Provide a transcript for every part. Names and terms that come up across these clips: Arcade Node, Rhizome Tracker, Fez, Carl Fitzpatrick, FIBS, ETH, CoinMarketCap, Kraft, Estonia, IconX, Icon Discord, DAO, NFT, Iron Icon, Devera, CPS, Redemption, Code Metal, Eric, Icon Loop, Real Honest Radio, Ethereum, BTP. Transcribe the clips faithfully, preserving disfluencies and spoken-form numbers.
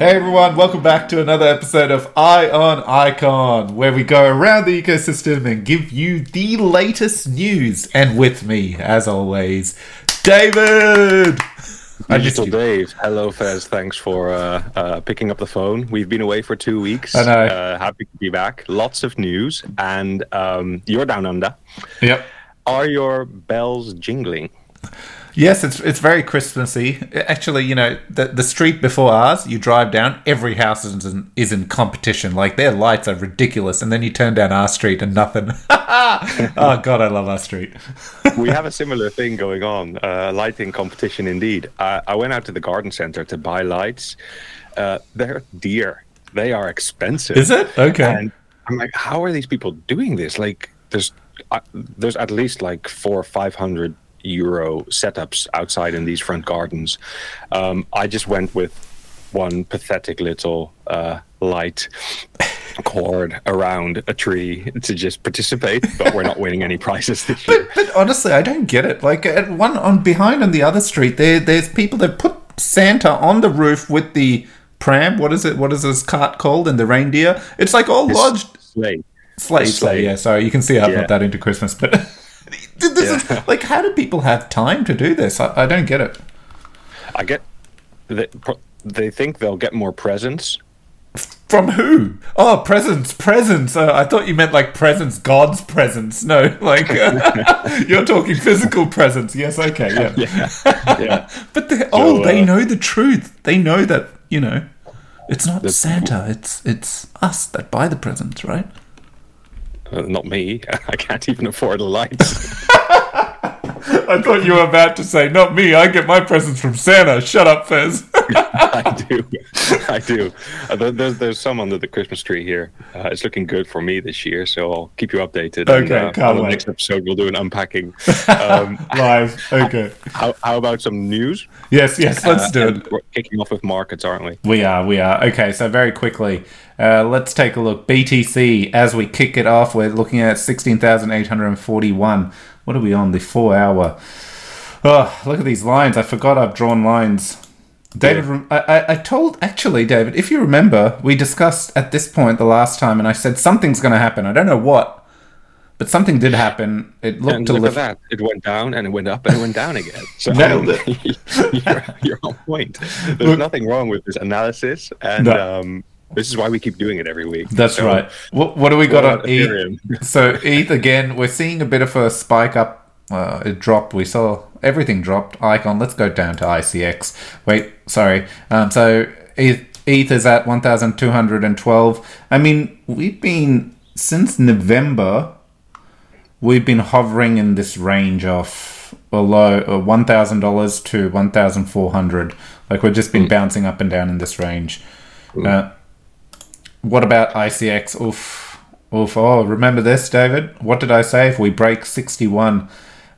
Hey everyone, welcome back to another episode of Eye on Icon, where we go around the ecosystem and give you the latest news. And with me, as always, David! Digital Dave. Hello, Fez. Thanks for uh, uh, picking up the phone. We've been away for two weeks. I know. Uh, happy to be back. Lots of news. And um, you're down under. Yep. Are your bells jingling? Yes, it's it's very Christmassy. Actually, you know, the the street before ours, you drive down, every house is in, is in competition. Like, their lights are ridiculous. And then you turn down our street and nothing. Oh, God, I love our street. We have a similar thing going on, uh, lighting competition indeed. I, I went out to the garden center to buy lights. Uh, they're dear. They are expensive. Is it? Okay. And I'm like, how are these people doing this? Like, there's uh, there's at least like four or five hundred euro setups outside in these front gardens. Um, I just went with one pathetic little uh, light cord around a tree to just participate, but we're not winning any prizes this year. But, but honestly, I don't get it. Like at one on behind on the other street, there there's people that put Santa on the roof with the pram. What is it? What is this cart called? And the reindeer. It's like all it's lodged. Sleigh. Sleigh, sleigh. Yeah. Sorry, you can see I'm yeah. not that into Christmas, but. This yeah. is, like, how do people have time to do this? I, I don't get it. I get... They, they think they'll get more presents. From who? Oh, presents, presents. Uh, I thought you meant, like, presents, God's presents. No, like, uh, you're talking physical presents. Yes, okay, yeah. yeah. yeah. But they're so, old. Uh, they know the truth. They know that, you know, it's not Santa. It's, it's us that buy the presents, right? Uh, not me. I can't even afford the lights. I thought you were about to say, not me. I get my presents from Santa. Shut up, Fez. I do. I do. Uh, there's, there's some under the Christmas tree here. Uh, it's looking good for me this year, so I'll keep you updated. Okay, and, uh, can't on wait. The next episode, we'll do an unpacking. Um, Live. Okay. How, how about some news? Yes, yes, let's uh, do it. We're kicking off with markets, aren't we? We are, we are. Okay, so very quickly. Uh, let's take a look. B T C, as we kick it off, we're looking at sixteen thousand eight hundred forty-one. What are we on? The four hour. Oh, look at these lines. I forgot I've drawn lines. David, yeah. I, I, I told, actually, David, if you remember, we discussed at this point the last time, and I said something's going to happen. I don't know what, but something did happen. It looked and to look lift. At that. It went down, and it went up, and it went down again. So no. you're, you're on point. There's look, nothing wrong with this analysis, and... No. Um, This is why we keep doing it every week. That's so, right. What, what do we got on Ethereum? E T H? So E T H, again, we're seeing a bit of a spike up. Uh, it dropped. We saw everything dropped. Icon, let's go down to I C X. Wait, sorry. Um, so E T H, E T H is at one thousand two hundred twelve. I mean, we've been, since November, we've been hovering in this range of below one thousand dollars to one thousand four hundred dollars. Like, we've just been mm. bouncing up and down in this range. Mm. Uh, What about I C X? Oof. Oof. Oh, remember this, David? What did I say? If we break sixty-one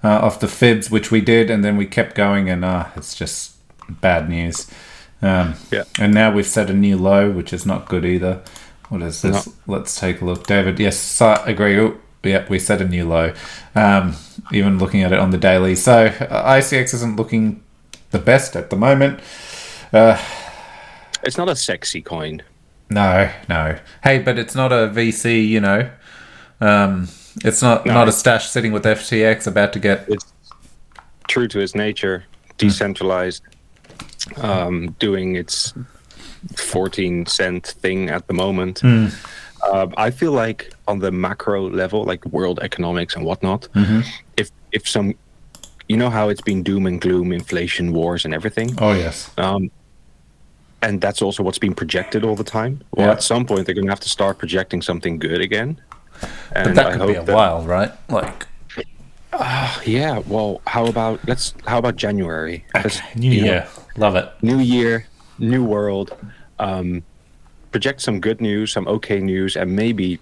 uh, of the F I B S, which we did, and then we kept going, and uh, it's just bad news. Um, yeah. And now we've set a new low, which is not good either. What is this? No. Let's take a look. David, yes, I agree. Ooh, yep, we set a new low, um, even looking at it on the daily. So uh, I C X isn't looking the best at the moment. Uh, it's not a sexy coin. No, no. Hey, but it's not a V C, you know. Um, it's not, no. not a stash sitting with F T X about to get... It's true to its nature, decentralized, mm. um, doing its fourteen cent thing at the moment. Mm. Um, I feel like on the macro level, like world economics and whatnot, mm-hmm. if if some... You know how it's been doom and gloom, inflation, wars and everything? Oh, yes. Um And that's also what's been projected all the time. Well, yeah. At some point, they're going to have to start projecting something good again. And but that I could hope be a that, while, right? Like, uh, yeah. Well, how about let's? How about January? Okay. New year, know, love it. New year, new world. Um, project some good news, some okay news, and maybe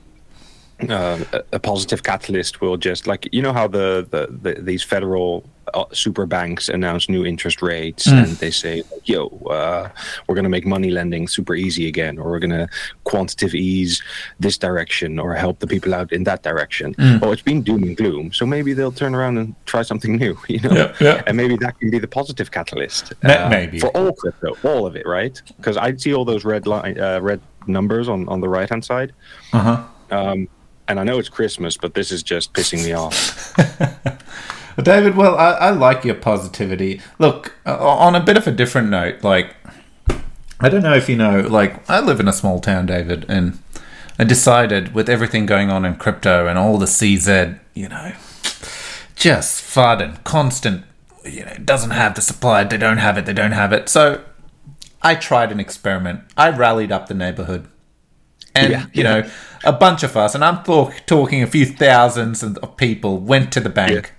uh, a, a positive catalyst will just like you know how the the, the these federal uh, super banks announce new interest rates mm. and they say, yo, uh, we're going to make money lending super easy again, or we're going to quantitative ease this direction or help the people out in that direction. Mm. Oh, it's been doom and gloom. So maybe they'll turn around and try something new, you know? Yeah, yeah. And maybe that can be the positive catalyst uh, maybe. for all crypto, all of it, right? Because I see all those red line, uh, red numbers on, on the right-hand side. Uh-huh. Um, and I know it's Christmas, but this is just pissing me off. David, well, I, I like your positivity. Look, uh, on a bit of a different note, like, I don't know if you know, like, I live in a small town, David, and I decided with everything going on in crypto and all the C Z, you know, just FUD and constant, you know, doesn't have the supply, they don't have it, they don't have it. So I tried an experiment. I rallied up the neighborhood. And, yeah. you know, a bunch of us, and I'm th- talking a few thousands of people, went to the bank.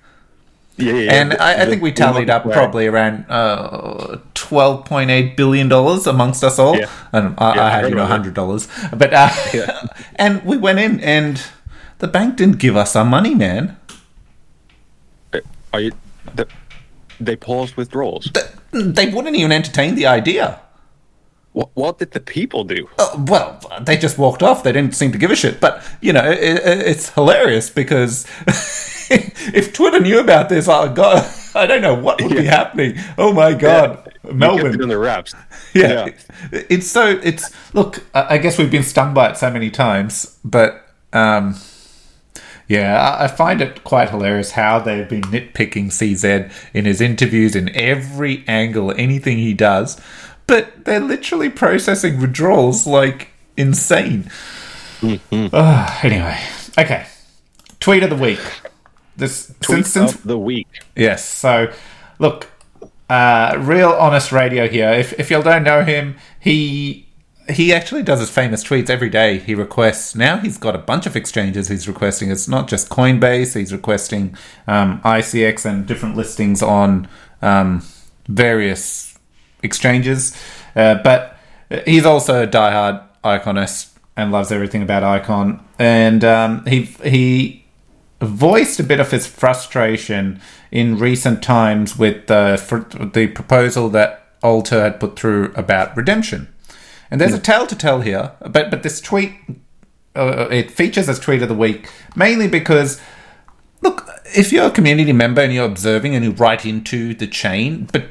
Yeah, yeah, yeah. And the, I, I think we tallied up plan. probably around uh, twelve point eight billion dollars amongst us all. Yeah. And I, yeah, I had, I you know, one hundred dollars. But, uh, yeah. And we went in, and the bank didn't give us our money, man. Are you, the, they paused withdrawals? The, they wouldn't even entertain the idea. What, what did the people do? Uh, well, they just walked off. They didn't seem to give a shit. But, you know, it, it's hilarious because if Twitter knew about this, oh God, I don't know what would yeah. be happening. Oh, my God. Yeah. Melbourne. You kept it in the wraps. Yeah. yeah. It's so, it's, look, I guess we've been stung by it so many times. But, um, yeah, I find it quite hilarious how they've been nitpicking C Z in his interviews, in every angle, anything he does. But they're literally processing withdrawals like insane. Mm-hmm. Oh, anyway, okay. Tweet of the week. This tweet since, of the week. Yes. So, look, uh, Real Honest Radio here. If if y'all don't know him, he he actually does his famous tweets every day. He requests. Now he's got a bunch of exchanges he's requesting. It's not just Coinbase. He's requesting um, I C X and different listings on um, various exchanges, uh, but he's also a diehard iconist and loves everything about Icon. And um, he he voiced a bit of his frustration in recent times with uh, for the proposal that Alter had put through about redemption. And there's yeah. a tale to tell here, but but this tweet uh, it features as tweet of the week mainly because, look, if you're a community member and you're observing and you write into the chain, but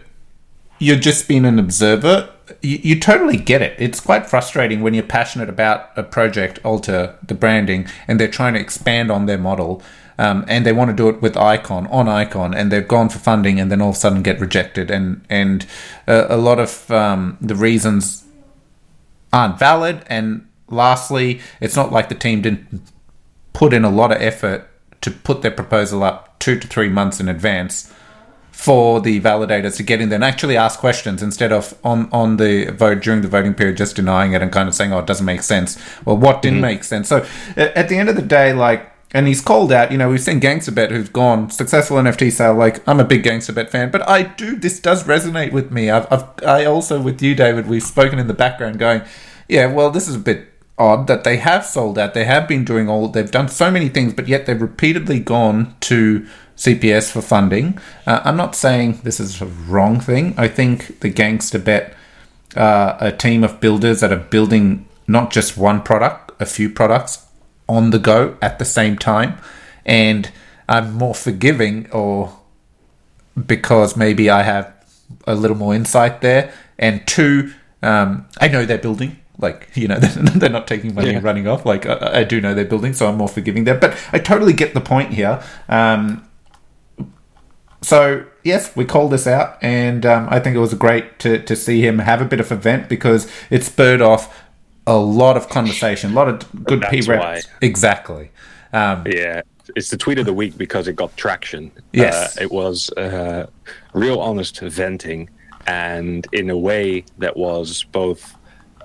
you're just being an observer, you, you totally get it. It's quite frustrating when you're passionate about a project, Alter, the branding, and they're trying to expand on their model, um, and they want to do it with Icon, on Icon, and they've gone for funding and then all of a sudden get rejected. And, and uh, a lot of um, the reasons aren't valid. And lastly, it's not like the team didn't put in a lot of effort to put their proposal up two to three months in advance for the validators to get in there and actually ask questions instead of on, on the vote during the voting period just denying it and kind of saying, oh, it doesn't make sense. Well, what didn't mm-hmm. make sense? So at the end of the day, like, and he's called out, you know, we've seen GangstaBet who's gone successful N F T sale. Like, I'm a big GangstaBet fan, but I do, this does resonate with me. I've, I've, I also, with you, David, we've spoken in the background going, yeah, well, this is a bit odd that they have sold out. They have been doing all, they've done so many things, but yet they've repeatedly gone to C P S for funding. Uh, I'm not saying this is a wrong thing. I think the GangstaBet uh, a team of builders that are building not just one product, a few products on the go at the same time. And I'm more forgiving, or because maybe I have a little more insight there. And two, um, I know they're building. Like, you know, they're not taking money yeah. and running off. Like, I, I do know they're building, so I'm more forgiving there. But I totally get the point here. Um, So, yes, we called this out, and um, I think it was great to, to see him have a bit of a vent because it spurred off a lot of conversation, a lot of good P-reps. Exactly. Um, yeah, it's the tweet of the week because it got traction. Yes. Uh, it was uh, real honest venting, and in a way that was both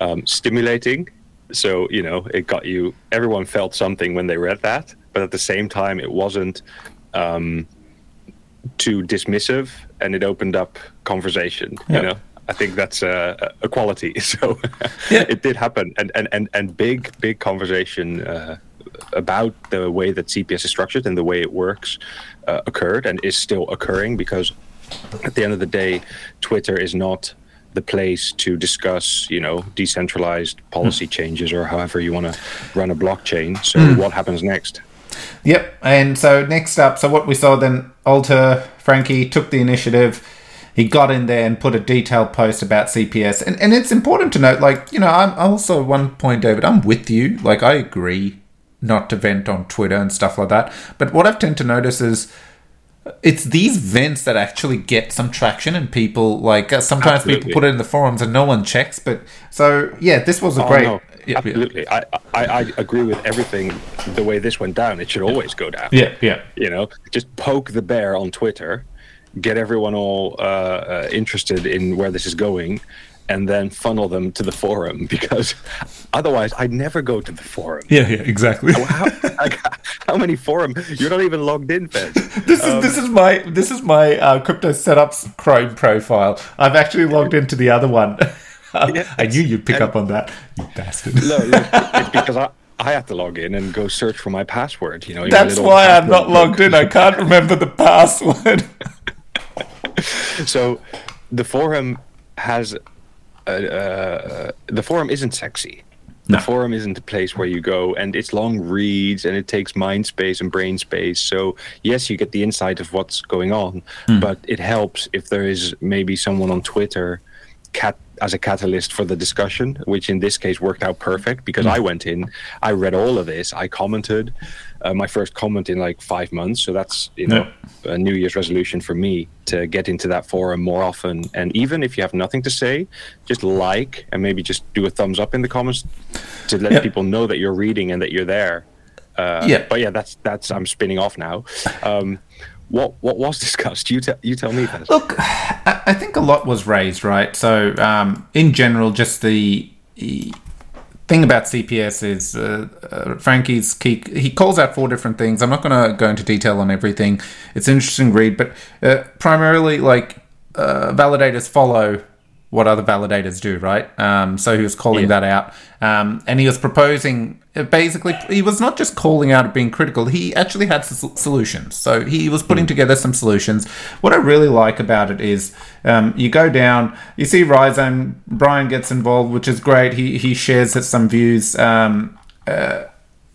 um, stimulating. So, you know, it got you, everyone felt something when they read that, but at the same time, it wasn't Um, too dismissive, and it opened up conversation. Yep. You know, I think that's a, a quality. So yeah. It did happen, and and and, and big big conversation uh, about the way that C P S is structured and the way it works uh, occurred and is still occurring, because at the end of the day, Twitter is not the place to discuss, you know, decentralized policy mm. changes or however you want to run a blockchain. So mm. what happens next? Yep. And so next up, so what we saw then, Alter, Frankie took the initiative. He got in there and put a detailed post about C P S. And and it's important to note, like, you know, I'm also one point, David, I'm with you. Like, I agree not to vent on Twitter and stuff like that. But what I've tend to notice is it's these vents that actually get some traction, and people, like, uh, sometimes absolutely. People put it in the forums and no one checks. But so, yeah, this was a oh, great... No. Yeah, absolutely. Yeah. I, I, I agree with everything. The way this went down, it should always go down. Yeah, yeah. You know, just poke the bear on Twitter, get everyone all uh, uh, interested in where this is going, and then funnel them to the forum, because otherwise I'd never go to the forum. Yeah, yeah, exactly. How, how, how many forum? You're not even logged in, Fez. This um, is this is my this is my uh, crypto setups Chrome profile. I've actually logged into the other one. Yeah, I knew you'd pick and, up on that, you bastard. No, look, it's because I. I have to log in and go search for my password. You know, that's why I'm not logged in. I can't remember the password. So, the forum has uh, uh, the forum isn't sexy. The no. forum isn't a place where you go, and it's long reads, and it takes mind space and brain space. So, yes, you get the insight of what's going on, mm. but it helps if there is maybe someone on Twitter cat. as a catalyst for the discussion, which in this case worked out perfect, because mm. I went in, I read all of this, I commented, uh, my first comment in like five months. So that's, you know, yeah. a New Year's resolution for me, to get into that forum more often. And even if you have nothing to say, just like, and maybe just do a thumbs up in the comments to let yeah. people know that you're reading and that you're there. Uh, yeah. But yeah, that's, that's, I'm spinning off now. Um, What what was discussed? You, te- you tell me that. Look, I, I think a lot was raised, right? So, um, in general, just the, the thing about C P S is uh, uh, Frankie's key, he calls out four different things. I'm not going to go into detail on everything. It's an interesting read, but uh, primarily, like, uh, validators follow what other validators do, right? Um, so he was calling yeah. that out. Um, and he was proposing, basically, he was not just calling out being critical, he actually had s- solutions. So he was putting mm. together some solutions. What I really like about it is um, you go down, you see Rhizome, Brian gets involved, which is great. He he shares some views. Um, uh,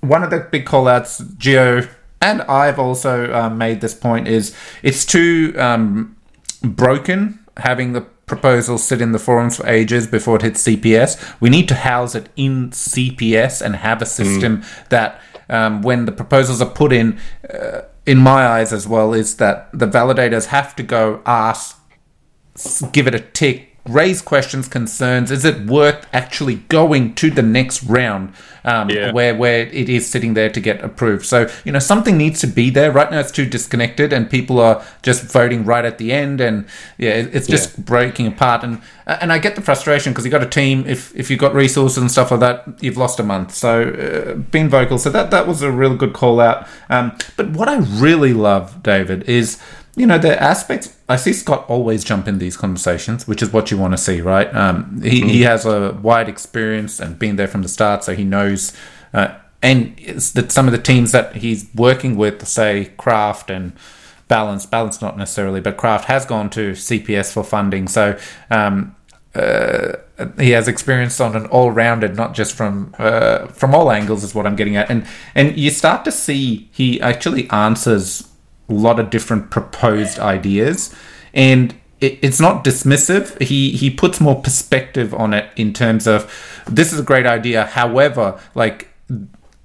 one of the big call-outs, Geo, and I've also uh, made this point, is it's too um, broken having the proposals sit in the forums for ages before it hits C P S. We need to house it in C P S and have a system mm. that um, when the proposals are put in, uh, in my eyes as well, is that the validators have to go ask, give it a tick, raise questions, concerns. Is it worth actually going to the next round um, yeah. where, where it is sitting there to get approved? So, you know, something needs to be there. Right now it's too disconnected and people are just voting right at the end, and yeah, it's just yeah. breaking apart. And and I get the frustration, because you've got a team, if if you've got resources and stuff like that, you've lost a month. So uh, being vocal. So that, that was a real good call out. Um, but what I really love, David, is... You know, the aspects, I see Scott always jump in these conversations, which is what you want to see, right? Um, he, mm-hmm. he has a wide experience and been there from the start, so he knows. Uh, and it's that some of the teams that he's working with, say, Kraft and Balance, Balance not necessarily, but Kraft has gone to C P S for funding. So um, uh, he has experience on an all-rounded, not just from uh, from all angles, is what I'm getting at. And, and you start to see he actually answers a lot of different proposed ideas, and it, it's not dismissive. He he puts more perspective on it in terms of, this is a great idea. However, like,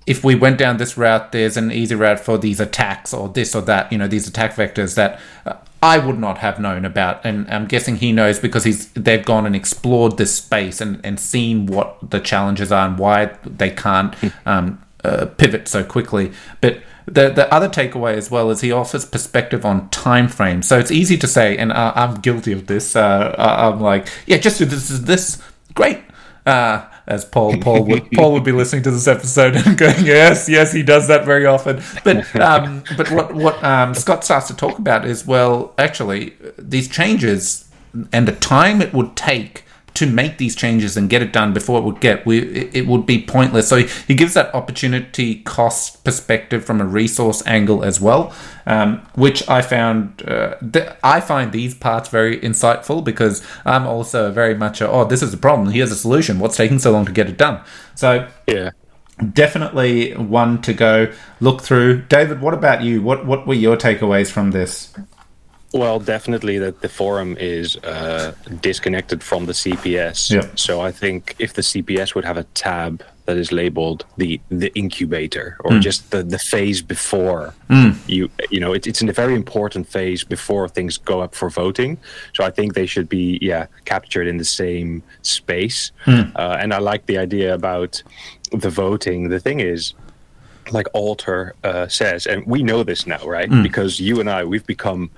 if we went down this route, there's an easy route for these attacks or this or that, you know, these attack vectors that uh, I would not have known about. And I'm guessing he knows, because he's they've gone and explored this space and, and seen what the challenges are and why they can't um, uh, pivot so quickly. But The the other takeaway as well is he offers perspective on time frame. So it's easy to say, and uh, I'm guilty of this. Uh, I'm like, yeah, just do this. Is this great? Uh, as Paul Paul would Paul would be listening to this episode and going, yes, yes, he does that very often. But um, but what what um, Scott starts to talk about is, well, actually, these changes and the time it would take to make these changes and get it done before it would get, we, it would be pointless. So he gives that opportunity cost perspective from a resource angle as well, um, which I found, uh, th- I find these parts very insightful, because I'm also very much, a, oh, this is a problem, here's a solution, what's taking so long to get it done? So yeah, definitely one to go look through. David, what about you? What what were your takeaways from this? Well, definitely that the forum is uh, disconnected from the C P S. Yep. So I think if the C P S would have a tab that is labeled the, the incubator, or mm. just the, the phase before, mm. you you know, it, it's in a very important phase before things go up for voting. So I think they should be yeah captured in the same space. Mm. Uh, and I like the idea about the voting. The thing is, like Alter uh, says, and we know this now, right? Mm. Because you and I, we've become...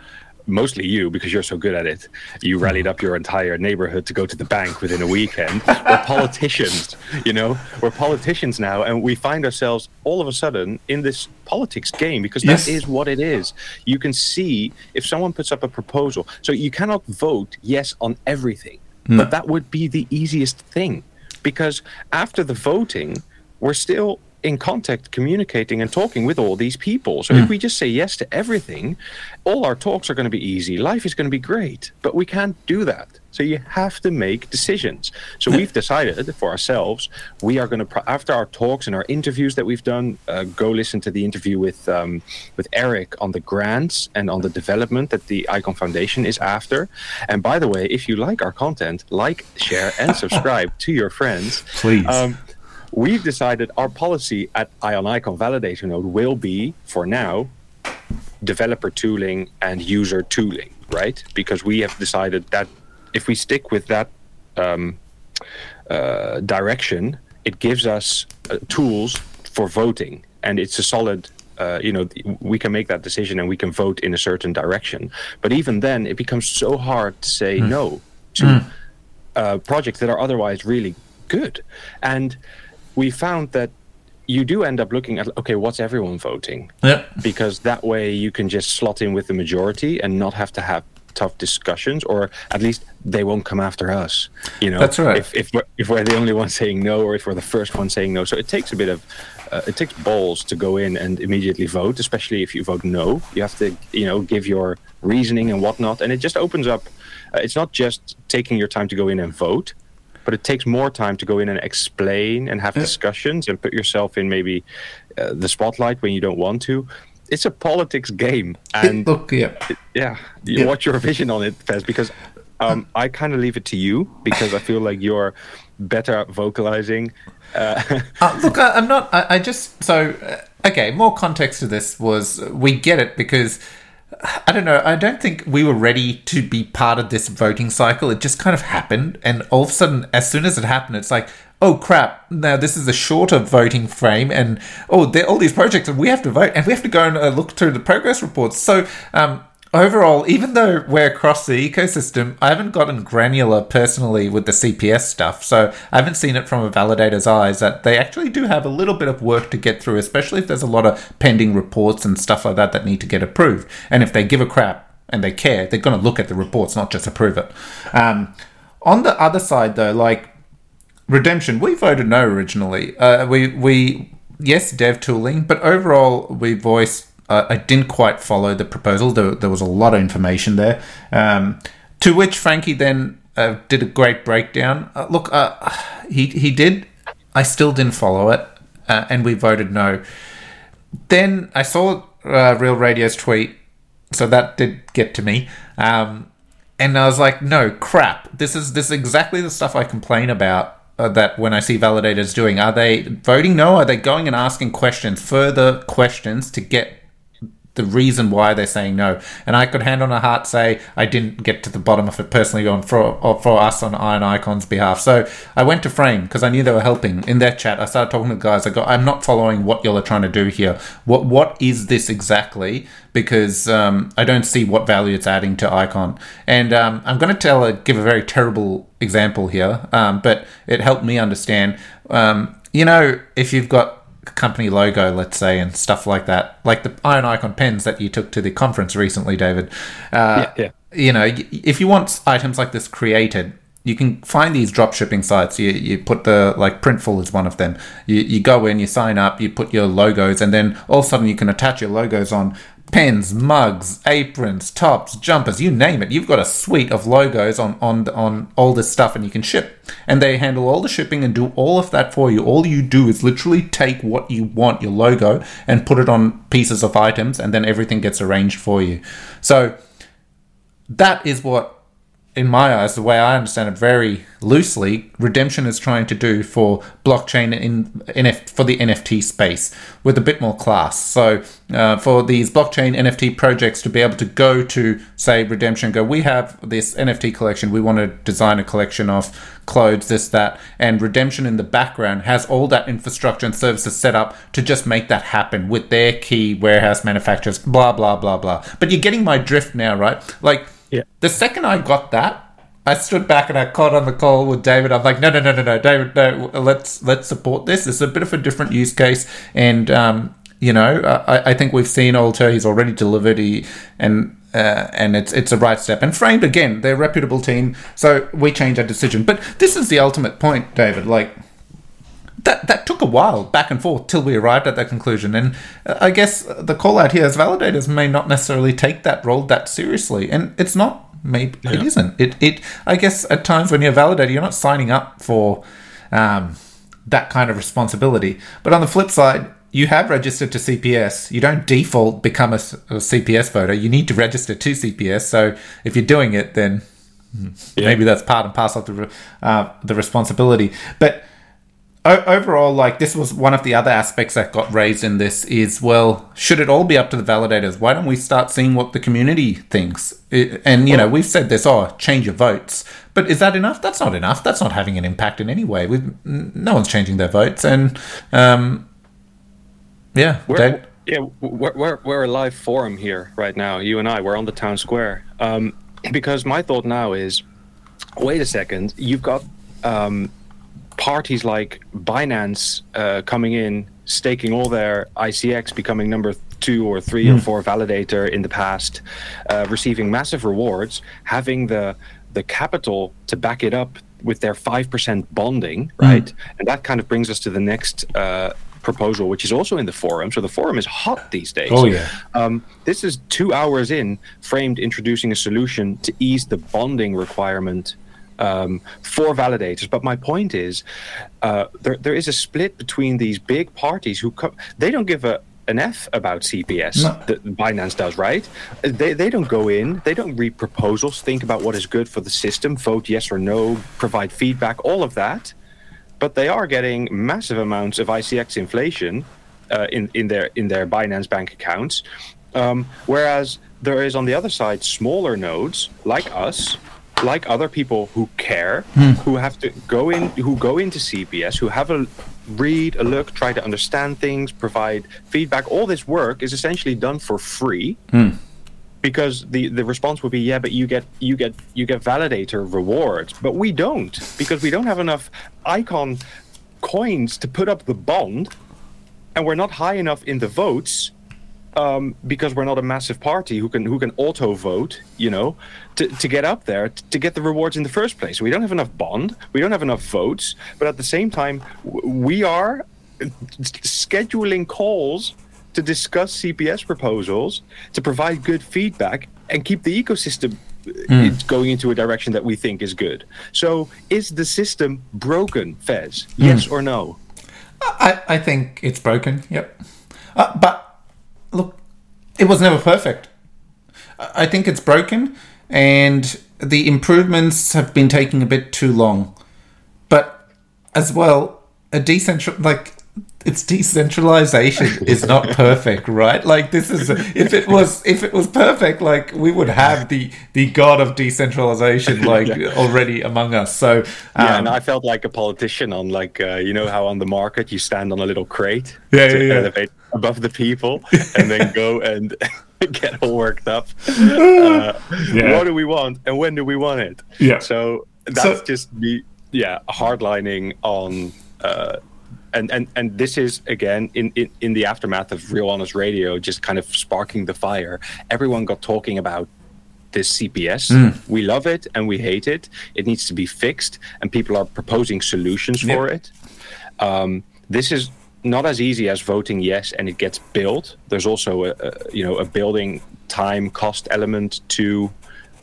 mostly you, because you're so good at it. You rallied up your entire neighborhood to go to the bank within a weekend. We're politicians, you know? We're politicians now, and we find ourselves all of a sudden in this politics game, because that yes. is what it is. You can see if someone puts up a proposal. So you cannot vote yes on everything, mm. but that would be the easiest thing, because after the voting, we're still in contact, communicating and talking with all these people. So mm. if we just say yes to everything, all our talks are going to be easy, life is going to be great, but we can't do that. So you have to make decisions. So we've decided for ourselves, we are going to, pro- after our talks and our interviews that we've done, uh, go listen to the interview with um, with Eric on the grants and on the development that the Icon Foundation is after. And by the way, if you like our content, like, share and subscribe to your friends. Please. Um, We've decided our policy at Eye on Icon Validator Node will be, for now, developer tooling and user tooling, right? Because we have decided that if we stick with that um, uh, direction, it gives us uh, tools for voting. And it's a solid, uh, you know, we can make that decision and we can vote in a certain direction. But even then, it becomes so hard to say mm. no to mm. uh, projects that are otherwise really good. And we found that you do end up looking at, okay, what's everyone voting? Yep. Because that way you can just slot in with the majority and not have to have tough discussions, or at least they won't come after us. You know, that's right. If if we're, if we're the only one saying no, or if we're the first one saying no, so it takes a bit of, uh, it takes balls to go in and immediately vote. Especially if you vote no, you have to, you know, give your reasoning and whatnot, and it just opens up. Uh, it's not just taking your time to go in and vote, but it takes more time to go in and explain and have yeah. discussions and put yourself in maybe uh, the spotlight when you don't want to. It's a politics game. And Look, yeah. It, yeah, you yeah. watch your vision on it, Fez, because um, I kind of leave it to you, because I feel like you're better at vocalizing. Uh, uh, look, I, I'm not, I, I just, so, uh, okay, more context to this was we get it because... I don't know. I don't think we were ready to be part of this voting cycle. It just kind of happened. And all of a sudden, as soon as it happened, it's like, oh, crap. Now, this is a shorter voting frame. And, oh, there are all these projects and we have to vote. And we have to go and uh, look through the progress reports. So, um, overall, even though we're across the ecosystem, I haven't gotten granular personally with the C P S stuff. So I haven't seen it from a validator's eyes that they actually do have a little bit of work to get through, especially if there's a lot of pending reports and stuff like that that need to get approved. And if they give a crap and they care, they're going to look at the reports, not just approve it. Um, on the other side, though, like Redemption, we voted no originally. Uh, we, we yes, dev tooling, but overall we voiced... Uh, I didn't quite follow the proposal. There, there was a lot of information there. Um, to which Frankie then uh, did a great breakdown. Uh, look, uh, he he did. I still didn't follow it, uh, and we voted no. Then I saw uh, Real Radio's tweet, so that did get to me. Um, and I was like, no, crap. This is this is exactly the stuff I complain about. Uh, that when I see validators doing, are they voting no? Are they going and asking questions, further questions to get the reason why they're saying no? And I could hand on a heart say I didn't get to the bottom of it personally on for or for us on Iron Icon's behalf. So I went to Frame because I knew they were helping in their chat. I started talking to the guys. I go, I'm not following what y'all are trying to do here. What what is this exactly? Because um, I don't see what value it's adding to Icon. And um, I'm going to tell a, give a very terrible example here, um, but it helped me understand. Um, you know, if you've got company logo, let's say, and stuff like that, like the Iron Icon pens that you took to the conference recently, David. Uh, yeah, yeah. You know, if you want items like this created, you can find these drop shipping sites. You you put the, like, Printful is one of them. You you go in, you sign up, you put your logos, and then all of a sudden you can attach your logos on pens, mugs, aprons, tops, jumpers, you name it. You've got a suite of logos on, on, on all this stuff, and you can ship. And they handle all the shipping and do all of that for you. All you do is literally take what you want, your logo, and put it on pieces of items, and then everything gets arranged for you. So that is what, in my eyes, the way I understand it very loosely, Redemption is trying to do for blockchain in N F for the N F T space with a bit more class. So uh, for these blockchain N F T projects to be able to go to, say, Redemption, go, we have this N F T collection. We want to design a collection of clothes, this, that. And Redemption in the background has all that infrastructure and services set up to just make that happen with their key warehouse manufacturers, blah, blah, blah, blah. But you're getting my drift now, right? Like, yeah. The second I got that, I stood back and I caught on the call with David. I'm like, no, no, no, no, no, David, no, let's let's support this. It's a bit of a different use case, and um, you know, I, I think we've seen Alter. He's already delivered, he, and uh, and it's it's a right step. And Framed again, they're a reputable team, so we change our decision. But this is the ultimate point, David. Like that that took a while back and forth till we arrived at that conclusion. And I guess the call out here is validators may not necessarily take that role that seriously, and it's not. Maybe yeah. It isn't. It, it. I guess at times when you're a validator, you're not signing up for um, that kind of responsibility. But on the flip side, you have registered to C P S. You don't default become a, a C P S voter. You need to register to C P S. So if you're doing it, then yeah. maybe that's part and parcel of the, uh, the responsibility. But o- overall, like, this was one of the other aspects that got raised in this is, well, should it all be up to the validators? Why don't we start seeing what the community thinks? It, and, you know, we've said this, oh, change your votes. But is that enough? That's not enough. That's not having an impact in any way. We've, no one's changing their votes. And, um, yeah. We're, yeah, we're, we're, we're a live forum here right now, you and I. We're on the town square. Um, because my thought now is, wait a second, you've got um, parties like Binance uh, coming in, staking all their I C X, becoming number two or three mm. or four validator in the past, uh, receiving massive rewards, having the the capital to back it up with their five percent bonding, right? Mm. And that kind of brings us to the next uh, proposal, which is also in the forum. So the forum is hot these days. Oh, yeah. Um, this is two hours in, Framed introducing a solution to ease the bonding requirement Um, for validators. But my point is, uh, there there is a split between these big parties who co- they don't give a an F about C P S. No. The, Binance does, right? They they don't go in, they don't read proposals, think about what is good for the system, vote yes or no, provide feedback, all of that. But they are getting massive amounts of I C X inflation uh, in in their in their Binance bank accounts. Um, whereas there is on the other side smaller nodes like us, like other people who care, hmm. who have to go in, who go into C P S, who have a read, a look, try to understand things, provide feedback. All this work is essentially done for free, hmm. because the, the response would be, yeah, but you get you get you get validator rewards, but we don't, because we don't have enough Icon coins to put up the bond, and we're not high enough in the votes. Um, because we're not a massive party who can who can auto vote, you know, to, to get up there, to, to get the rewards in the first place. We don't have enough bond, we don't have enough votes, but at the same time, w- we are scheduling calls to discuss C P S proposals, to provide good feedback, and keep the ecosystem mm. going into a direction that we think is good. So, is the system broken, Fez? Mm. Yes or no? I, I think it's broken, yep. Uh, but... Look, it was never perfect. I think it's broken, and the improvements have been taking a bit too long. But as well, a decentral like its decentralization is not perfect, right? Like this is if it was if it was perfect, like we would have the the god of decentralization like yeah. already among us. So um, yeah, and I felt like a politician on like uh, you know how on the market you stand on a little crate, yeah, to yeah, elevate. Yeah. above the people, and then go and get all worked up. Uh, yeah. What do we want, and when do we want it? Yeah. So that's so, just me, yeah, hardlining on, uh, and, and, and this is, again, in, in, in the aftermath of Real Honest Radio, just kind of sparking the fire. Everyone got talking about this C P S. Mm. We love it and we hate it. It needs to be fixed, and people are proposing solutions yep. for it. Um, this is not as easy as voting yes, and it gets built. There's also a, a you know a building time cost element to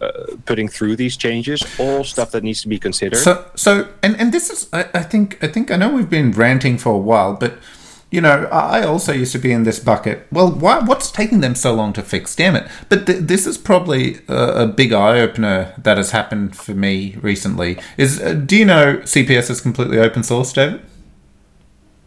uh, putting through these changes. All stuff that needs to be considered. So so and, and this is I, I think I think I know we've been ranting for a while, but. You know, I also used to be in this bucket. Well, why, what's taking them so long to fix? Damn it. But th- this is probably a, a big eye-opener that has happened for me recently. Is uh, do you know C P S is completely open source, David?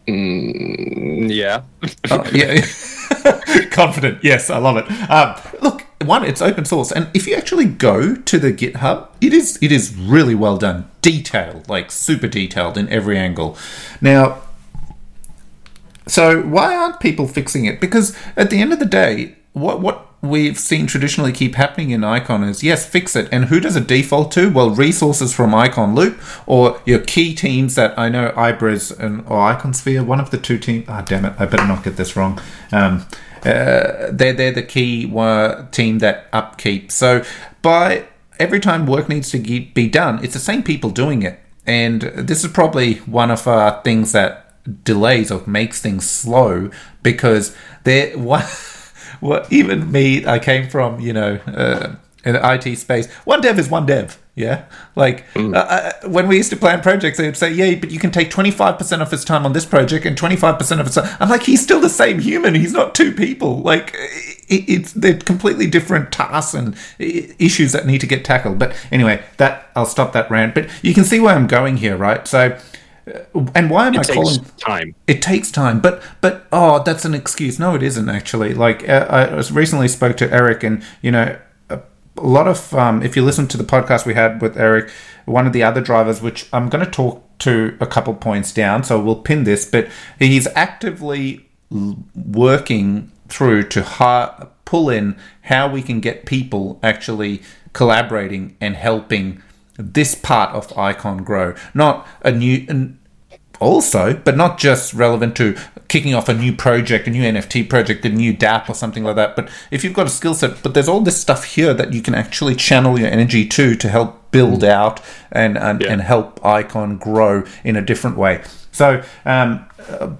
Mm, yeah. Oh, yeah. Confident. Yes, I love it. Um, look, one, it's open source. And if you actually go to the GitHub, it is it is really well done. Detailed, like super detailed in every angle. Now... So why aren't people fixing it? Because at the end of the day, what what we've seen traditionally keep happening in Icon is, yes, fix it. And who does it default to? Well, resources from Icon Loop or your key teams that I know, Ibris and or IconSphere, one of the two teams. Ah, oh, damn it, I better not get this wrong. Um, uh, they're, they're the key uh, team that upkeep. So by every time work needs to be done, it's the same people doing it. And this is probably one of our things that delays or makes things slow, because they're what well, even me, I came from, you know, uh, an I T space. One dev is one dev. Yeah. Like mm. uh, I, when we used to plan projects, they would say, yeah, but you can take twenty-five percent of his time on this project and twenty-five percent of his time. I'm like, he's still the same human. He's not two people. Like it, it's, they're completely different tasks and issues that need to get tackled. But anyway, that I'll stop that rant, but you can see where I'm going here. Right. So, and why am it I takes calling time? It takes time, but but oh, that's an excuse. No, it isn't actually. Like uh, I recently spoke to Eric, and you know, a, a lot of um, if you listen to the podcast we had with Eric, one of the other drivers, which I'm going to talk to a couple points down, so we'll pin this. But he's actively working through to ha- pull in how we can get people actually collaborating and helping this part of Icon grow, not a new. An, Also, but not just relevant to kicking off a new project, a new N F T project, a new dApp or something like that. But if you've got a skill set, but there's all this stuff here that you can actually channel your energy to to help build out and and, yeah. and help Icon grow in a different way. So um,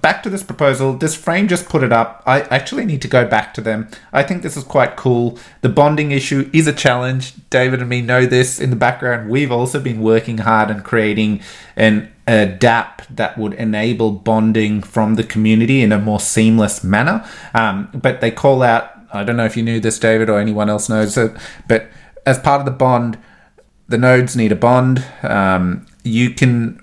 back to this proposal. This frame just put it up. I actually need to go back to them. I think this is quite cool. The bonding issue is a challenge. David and me know this. In the background, we've also been working hard and creating an a dApp that would enable bonding from the community in a more seamless manner. Um, but they call out, I don't know if you knew this, David, or anyone else knows it, but as part of the bond, the nodes need a bond. Um, you can...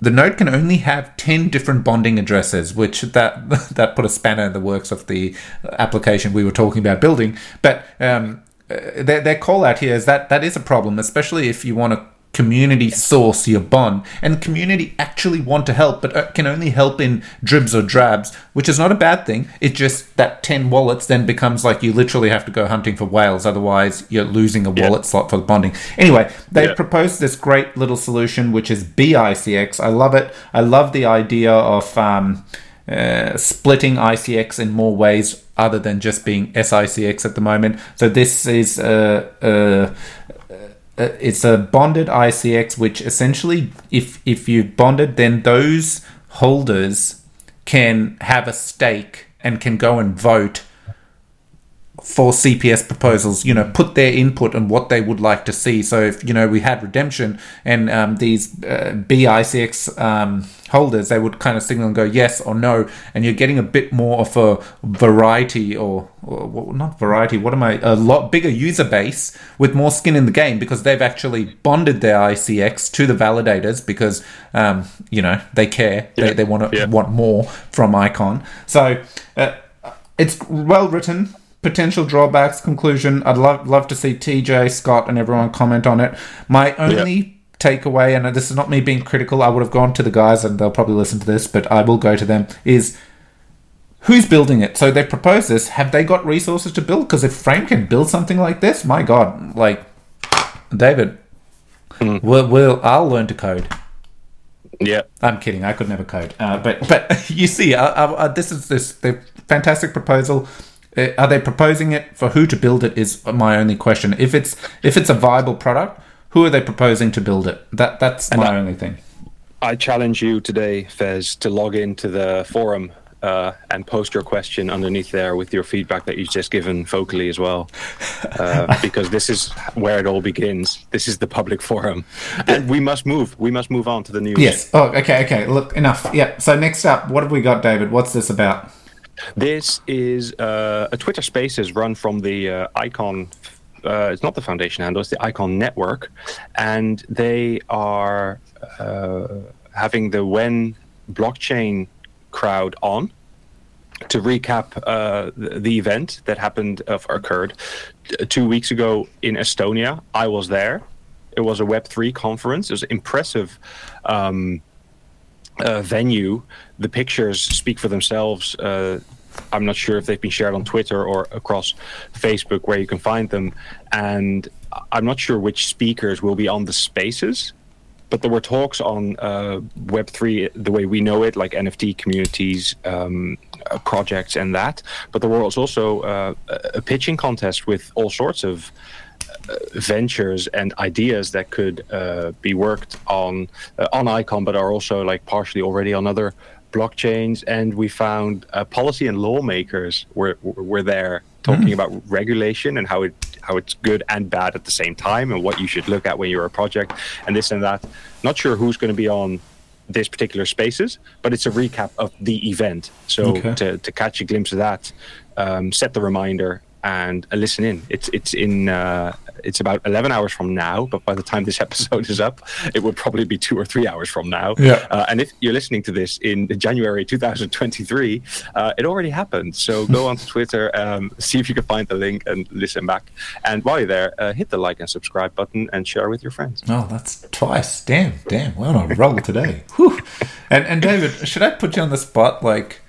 The node can only have ten different bonding addresses, which that that put a spanner in the works of the application we were talking about building. But um, their, their call out here is that that is a problem, especially if you want to community source your bond, and community actually want to help, but can only help in dribs or drabs, which is not a bad thing. It's just that ten wallets then becomes like you literally have to go hunting for whales, otherwise you're losing a wallet yeah. slot for the bonding. Anyway, they yeah. proposed this great little solution, which is B I C X. I love it. I love the idea of um, uh, splitting I C X in more ways other than just being S I C X at the moment. So this is a... Uh, uh, It's a bonded I C X, which essentially, if if you've bonded, then those holders can have a stake and can go and vote for C P S proposals, you know, put their input on what they would like to see. So if, you know, we had Redemption and um, these uh, B I C X um, holders, they would kind of signal and go yes or no. And you're getting a bit more of a variety or, or well, not variety, what am I, a lot bigger user base with more skin in the game, because they've actually bonded their I C X to the validators because, um, you know, they care. Yeah. They, they want to yeah. want more from Icon. So uh, it's well written. Potential drawbacks, conclusion. I'd love love to see T J, Scott, and everyone comment on it. My only yep. takeaway, and this is not me being critical, I would have gone to the guys, and they'll probably listen to this, but I will go to them, is who's building it? So they propose this. Have they got resources to build? Because if Frame can build something like this, my God, like, David, mm. we'll, we'll I'll learn to code. Yeah, I'm kidding. I could never code. Uh, but, but you see, I, I, I, this is this the fantastic proposal. Are they proposing it for who to build it is my only question. If it's if it's a viable product, who are they proposing to build it? That That's and my I, only thing. I challenge you today, Fez, to log into the forum uh, and post your question underneath there with your feedback that you've just given vocally as well, uh, because this is where it all begins. This is the public forum. And we must move. We must move on to the news. Yes. Oh, okay, okay. Look, enough. Yeah. So next up, what have we got, David? What's this about? This is uh, a Twitter Spaces run from the uh, Icon. Uh, it's not the foundation handle. It's the Icon Network, and they are uh, having the When Blockchain crowd on to recap uh, the event that happened uh, or occurred two weeks ago in Estonia. I was there. It was a Web three conference. It was an impressive um, uh, venue. The pictures speak for themselves. Uh, I'm not sure if they've been shared on Twitter or across Facebook, where you can find them. And I'm not sure which speakers will be on the spaces, but there were talks on uh, Web three, the way we know it, like N F T communities, um, uh, projects and that. But there was also uh, a pitching contest with all sorts of uh, ventures and ideas that could uh, be worked on uh, on Icon, but are also like partially already on other blockchains, and we found uh, policy and lawmakers were were there talking mm. about regulation and how it how it's good and bad at the same time, and what you should look at when you're a project, and this and that. Not sure who's going to be on this particular spaces, but it's a recap of the event. So okay. to to catch a glimpse of that, um, set the reminder and uh, listen in. It's it's in uh, it's about eleven hours from now, but by the time this episode is up, it would probably be two or three hours from now. Yeah. Uh, and if you're listening to this in January two thousand twenty-three, uh, it already happened. So go on to Twitter, um, see if you can find the link and listen back. And while you're there, uh, hit the like and subscribe button and share with your friends. Oh, that's twice. Damn, damn. Well, on a roll today. Whew. And and David, should I put you on the spot? Like,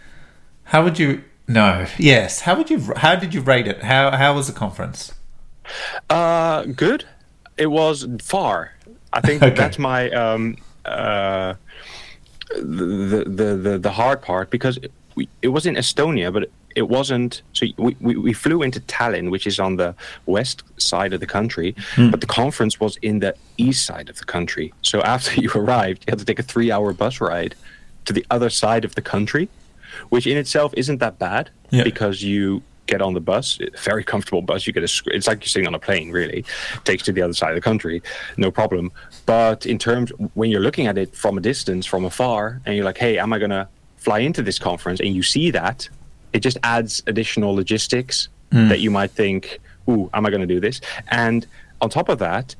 how would you... No. Yes. How would you? How did you rate it? How How was the conference? Uh, good. It was far. I think okay. that's my um uh the the the, the hard part, because it, we, it was in Estonia, but it wasn't. So we, we, we flew into Tallinn, which is on the west side of the country, mm. but the conference was in the east side of the country. So after you arrived, you had to take a three-hour bus ride to the other side of the country, which in itself isn't that bad yeah. because you get on the bus, very comfortable bus. You get a, it's like you're sitting on a plane, really. It takes you to the other side of the country, no problem. But in terms, when you're looking at it from a distance, from afar, and you're like, hey, am I going to fly into this conference? And you see that, it just adds additional logistics mm. that you might think, ooh, am I going to do this? And on top of that,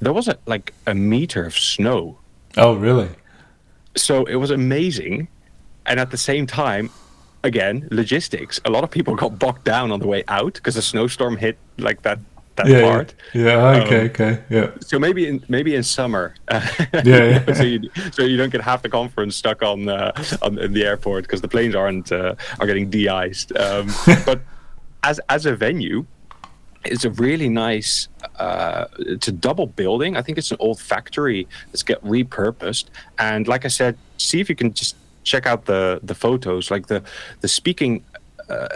there was a, like a meter of snow. Oh, really? So it was amazing. And at the same time, again, logistics. A lot of people got bogged down on the way out because a snowstorm hit like that that yeah, part. Yeah. yeah okay. Um, okay. Yeah. So maybe in, maybe in summer. Uh, yeah. yeah. so, you, so you don't get half the conference stuck on uh, on in the airport because the planes aren't uh, are getting de-iced. Um, but as as a venue, it's a really nice. Uh, it's a double building. I think it's an old factory that's got repurposed. And like I said, see if you can just. Check out the, the photos, like the the speaking uh,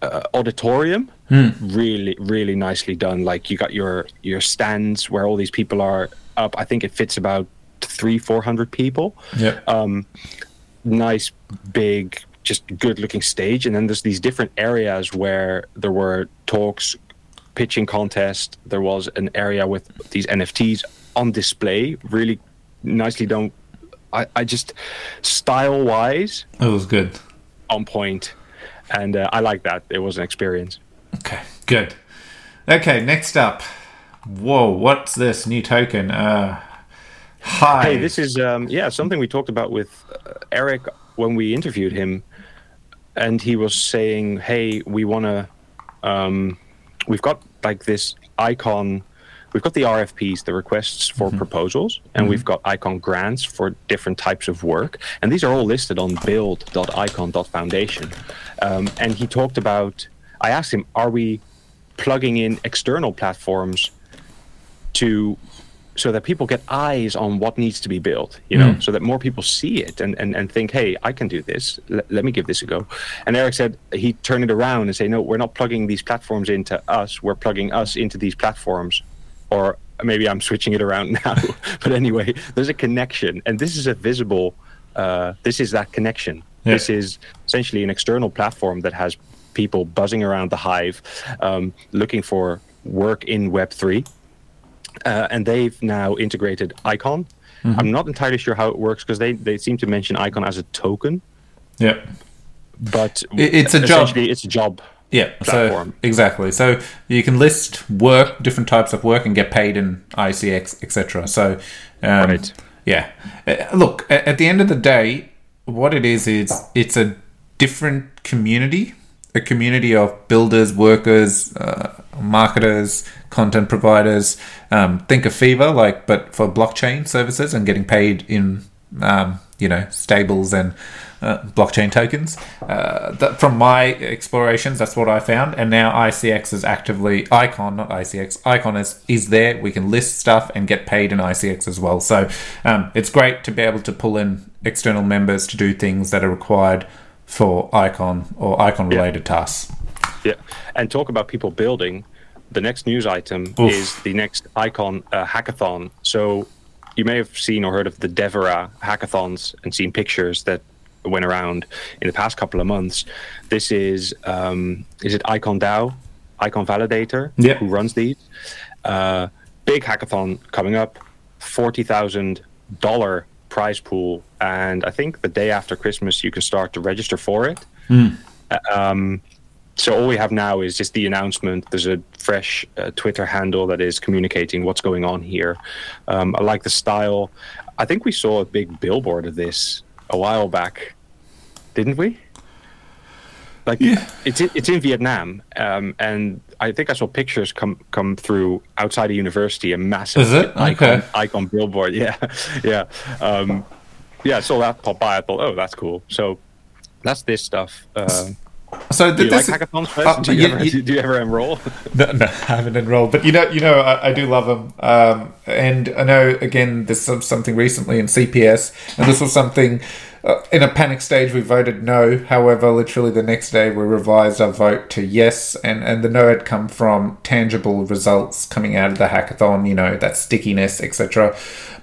uh, auditorium, mm. really really nicely done. Like you got your your stands where all these people are up. I think it fits about three four hundred people. Yeah. Um, nice big, just good looking stage, and then there's these different areas where there were talks, pitching contest. There was an area with these N F Ts on display, really nicely done. I, I just, style-wise... It was good. On point. And uh, I like that. It was an experience. Okay, good. Okay, next up. Whoa, what's this new token? Uh, hi. Hey, this is, um, yeah, something we talked about with uh, Eric when we interviewed him. And he was saying, hey, we want to... Um, we've got, like, this icon... We've got the R F Ps, the requests for mm-hmm. proposals, and mm-hmm. we've got Icon grants for different types of work. And these are all listed on build dot icon dot foundation. Um, and he talked about, I asked him, are we plugging in external platforms to so that people get eyes on what needs to be built, you know, mm. so that more people see it and, and, and think, hey, I can do this. L- let me give this a go. And Eric said he turned it around and say, no, we're not plugging these platforms into us. We're plugging us into these platforms. Or maybe I'm switching it around now. But anyway, there's a connection. And this is a visible, uh, this is that connection. Yeah. This is essentially an external platform that has people buzzing around the hive, um, looking for work in Web three. Uh, and they've now integrated Icon. Mm-hmm. I'm not entirely sure how it works because they, they seem to mention Icon as a token. Yeah. But it's a job. It's a job. Yeah, platform. So exactly. So you can list work, different types of work, and get paid in I C X, et cetera. So, um, right. yeah. Uh, look, at the end of the day, what it is is it's a different community, a community of builders, workers, uh, marketers, content providers. Um, think of Fever, like, but for blockchain services and getting paid in, um, you know, stables and. Uh, blockchain tokens. Uh, that, from my explorations, that's what I found. And now I C X is actively Icon, not I C X. Icon is, is there. We can list stuff and get paid in I C X as well. So um, it's great to be able to pull in external members to do things that are required for Icon or Icon-related yeah. tasks. Yeah, and talk about people building. The next news item Oof. is the next Icon uh, hackathon. So you may have seen or heard of the Devera hackathons and seen pictures that went around in the past couple of months. This is um is it IconDAO, Icon Validator, yeah. who runs these. Uh big hackathon coming up, forty thousand dollar prize pool, and I think the day after Christmas you can start to register for it. Mm. Um so all we have now is just the announcement. There's a fresh uh, Twitter handle that is communicating what's going on here. um I like the style. I think we saw a big billboard of this a while back, didn't we? Like yeah. it's in, it's in Vietnam, um, and I think I saw pictures come come through outside a university. A massive Is it? Icon okay. Icon billboard, yeah, yeah, um, yeah. I saw that pop by. I thought, oh, that's cool. So that's this stuff. Uh, so do you like hackathons? Uh, do, you yeah, ever, yeah. do you ever enroll? No, no, I haven't enrolled, but you know, you know, I, I do love them. Um, and I know again, there's some, something recently in C P S, and this was something. Uh, in a panic stage, we voted no. However, literally the next day, we revised our vote to yes. And, and the no had come from tangible results coming out of the hackathon, you know, that stickiness, et cetera.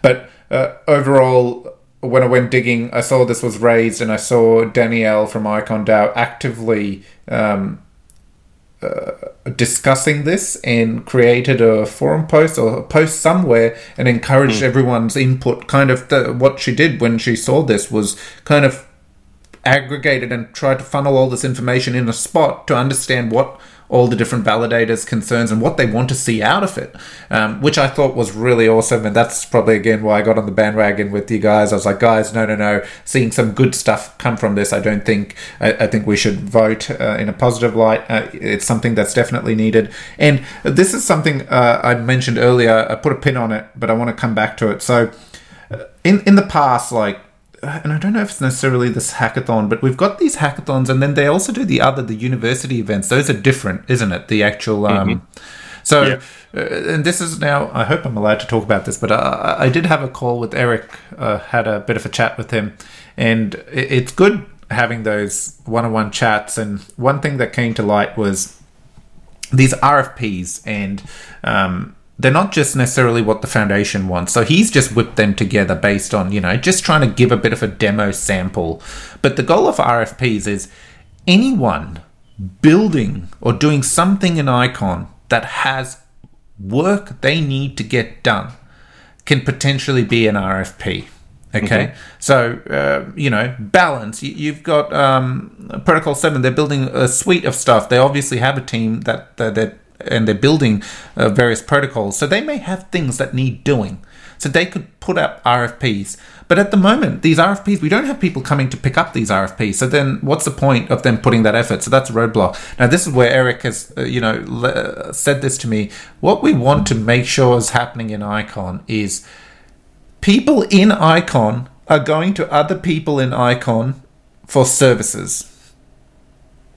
But uh, overall, when I went digging, I saw this was raised, and I saw Danielle from IconDAO actively um, uh, discussing this and created a forum post or a post somewhere and encouraged mm. everyone's input. Kind of the, what she did when she saw this was kind of aggregated and tried to funnel all this information in a spot to understand what all the different validators' concerns and what they want to see out of it, um, which I thought was really awesome. And that's probably, again, why I got on the bandwagon with you guys. I was like, guys, no, no, no. Seeing some good stuff come from this, I don't think... I, I think we should vote uh, in a positive light. Uh, it's something that's definitely needed. And this is something uh, I mentioned earlier. I put a pin on it, but I want to come back to it. So in, in the past, like, and I don't know if it's necessarily this hackathon, but we've got these hackathons, and then they also do the other, the university events. Those are different, isn't it? The actual... Um, mm-hmm. So, yeah. uh, and this is now... I hope I'm allowed to talk about this, but I, I did have a call with Eric, uh, had a bit of a chat with him, and it, it's good having those one-on-one chats. And one thing that came to light was these R F Ps, and... Um, they're not just necessarily what the foundation wants. So he's just whipped them together based on, you know, just trying to give a bit of a demo sample. But the goal of R F Ps is anyone building or doing something in Icon that has work they need to get done can potentially be an R F P. Okay, mm-hmm. so, uh, you know, Balance. You've got um, Protocol seven. They're building a suite of stuff. They obviously have a team that uh, they're... and they're building uh, various protocols. So they may have things that need doing. So they could put up R F Ps. But at the moment, these R F Ps, we don't have people coming to pick up these R F Ps. So then what's the point of them putting that effort? So that's a roadblock. Now, this is where Eric has, uh, you know, le- said this to me. What we want to make sure is happening in Icon is people in Icon are going to other people in Icon for services.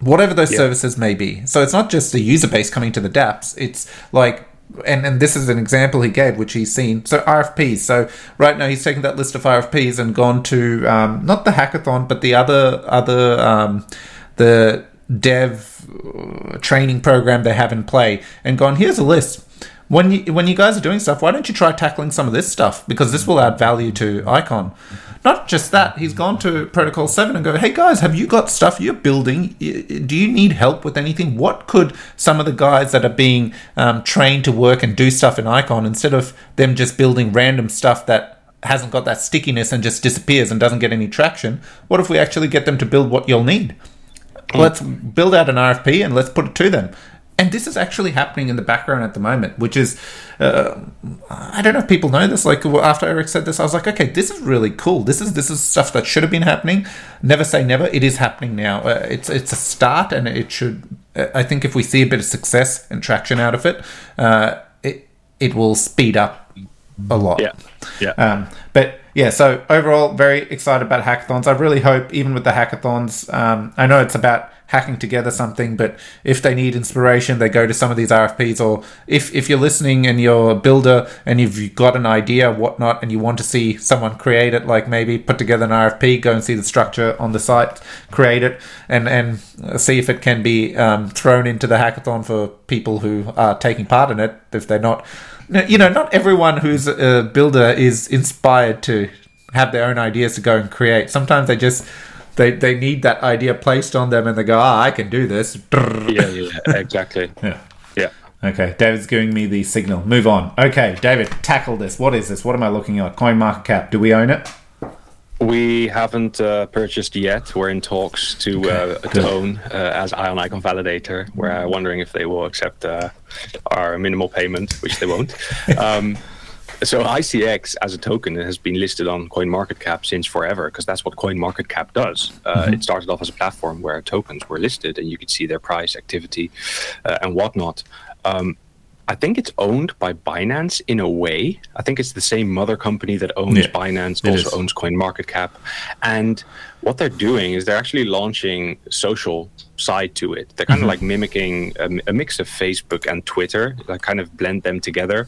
Whatever those yep. services may be. So it's not just the user base coming to the dApps. It's like and, and this is an example he gave, which he's seen. So R F Ps. So right now he's taken that list of R F Ps and gone to um, not the hackathon, but the other other um, the dev training program they have in play, and gone, here's a list. When you when you guys are doing stuff, why don't you try tackling some of this stuff? Because this will add value to Icon. Not just that, he's gone to Protocol seven and go, hey guys, have you got stuff you're building? Do you need help with anything? What could some of the guys that are being um, trained to work and do stuff in Icon, instead of them just building random stuff that hasn't got that stickiness and just disappears and doesn't get any traction, what if we actually get them to build what you'll need? Let's build out an R F P and let's put it to them. And this is actually happening in the background at the moment, which is, uh, I don't know if people know this. Like, after Eric said this, I was like, okay, this is really cool. This is this is stuff that should have been happening. Never say never. It is happening now. Uh, it's it's a start, and it should. Uh, I think if we see a bit of success and traction out of it, uh, it it will speed up a lot. Yeah, yeah. Um, but. Yeah, so overall, very excited about hackathons. I really hope, even with the hackathons, um, I know it's about hacking together something, but if they need inspiration, they go to some of these R F Ps, or if, if you're listening and you're a builder and you've got an idea, whatnot, and you want to see someone create it, like maybe put together an R F P, go and see the structure on the site, create it, and, and see if it can be um, thrown into the hackathon for people who are taking part in it, if they're not... You know, not everyone who's a builder is inspired to have their own ideas to go and create. Sometimes they just, they, they need that idea placed on them and they go, ah, oh, I can do this. Yeah, yeah, exactly. yeah. yeah. Okay, David's giving me the signal. Move on. Okay, David, tackle this. What is this? What am I looking at? CoinMarketCap, do we own it? We haven't uh, purchased yet. We're in talks to, okay, uh, to own uh, as Eye on Icon validator. We're wondering if they will accept uh, our minimal payment, which they won't. um, so I C X as a token has been listed on CoinMarketCap since forever, because that's what CoinMarketCap does. Uh, mm-hmm. It started off as a platform where tokens were listed and you could see their price, activity, uh, and whatnot. Um, I think it's owned by Binance in a way. I think it's the same mother company that owns yeah, Binance, also is. owns CoinMarketCap. And what they're doing is they're actually launching social side to it. They're kind mm-hmm. of like mimicking a, a mix of Facebook and Twitter. They kind of blend them together,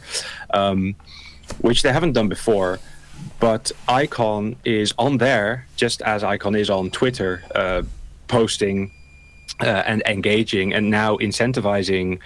um, which they haven't done before. But Icon is on there, just as Icon is on Twitter, uh, posting uh, and engaging and now incentivizing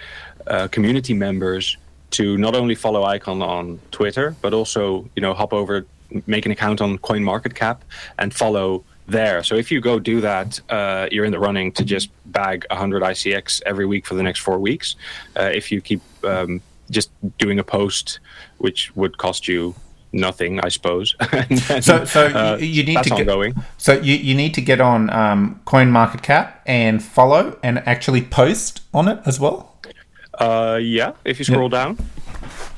Uh, community members to not only follow Icon on Twitter, but also, you know, hop over, make an account on CoinMarketCap and follow there. So if you go do that, uh, you're in the running to just bag one hundred I C X every week for the next four weeks. Uh, if you keep um, just doing a post, which would cost you nothing, I suppose. then, so, so uh, you need that's to get, ongoing. So you, you need to get on um, CoinMarketCap and follow and actually post on it as well. Uh, yeah, if you scroll yep. down.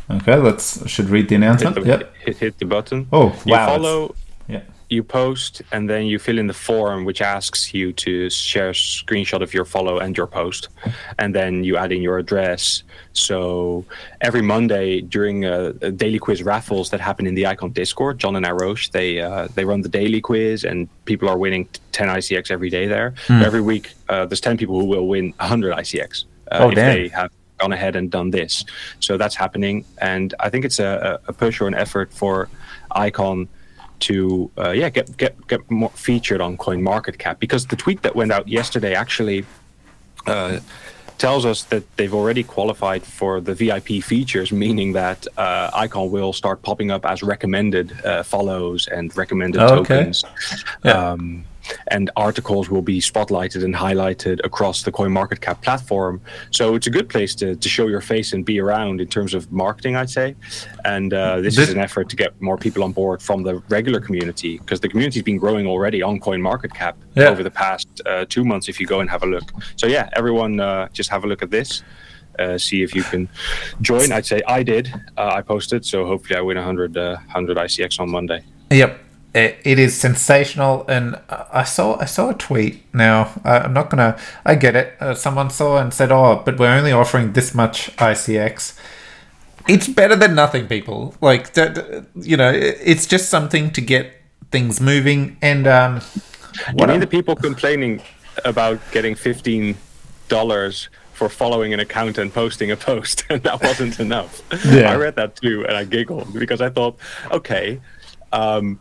Okay, let's should read the announcement. Hit the, yep. hit, hit the button. Oh, you wow. You follow, yeah. you post, and then you fill in the form, which asks you to share a screenshot of your follow and your post. And then you add in your address. So every Monday during uh, daily quiz raffles that happen in the Icon Discord, John and Arosh, they uh, they run the daily quiz, and people are winning ten I C X every day there. Mm. Every week, uh, there's ten people who will win one hundred I C X uh, oh, if damn. they have gone ahead and done this. So that's happening, and I think it's a, a push or an effort for Icon to uh, yeah get get get more featured on CoinMarketCap, because the tweet that went out yesterday actually uh, tells us that they've already qualified for the V I P features, meaning that uh, Icon will start popping up as recommended uh, follows and recommended oh, tokens. Okay. Yeah. Um, and articles will be spotlighted and highlighted across the CoinMarketCap platform. So it's a good place to, to show your face and be around in terms of marketing, I'd say. And uh, this, this is an effort to get more people on board from the regular community, because the community's been growing already on CoinMarketCap yeah. over the past uh, two months if you go and have a look. So yeah, everyone uh, just have a look at this. Uh, see if you can join. I'd say I did. Uh, I posted, so hopefully I win one hundred, uh, one hundred I C X on Monday. Yep. It is sensational, and I saw I saw a tweet. Now I'm not gonna. I get it. Uh, someone saw and said, "Oh, but we're only offering this much I C X." It's better than nothing, people. Like that, you know, it's just something to get things moving. And um, what you mean I'm- the people complaining about getting fifteen dollars for following an account and posting a post, and that wasn't enough. Yeah. I read that too, and I giggled because I thought, okay, um,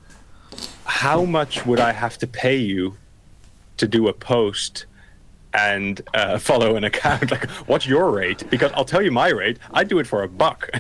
how much would I have to pay you to do a post and uh, follow an account? Like, what's your rate? Because I'll tell you my rate. I do it for a buck.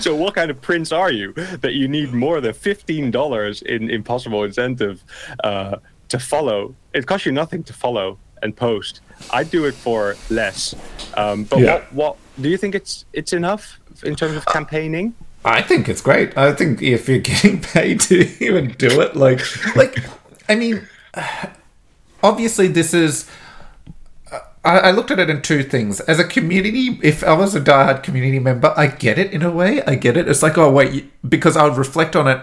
So what kind of prince are you that you need more than fifteen dollars in impossible incentive uh, to follow? It costs you nothing to follow and post. I do it for less. Um, but yeah. what, what do you think it's it's enough in terms of campaigning? I think it's great. I think if you're getting paid to even do it, like, like I mean, obviously this is... I looked at it in two things. As a community, if I was a diehard community member, I get it in a way. I get it. It's like, oh, wait, because I would reflect on it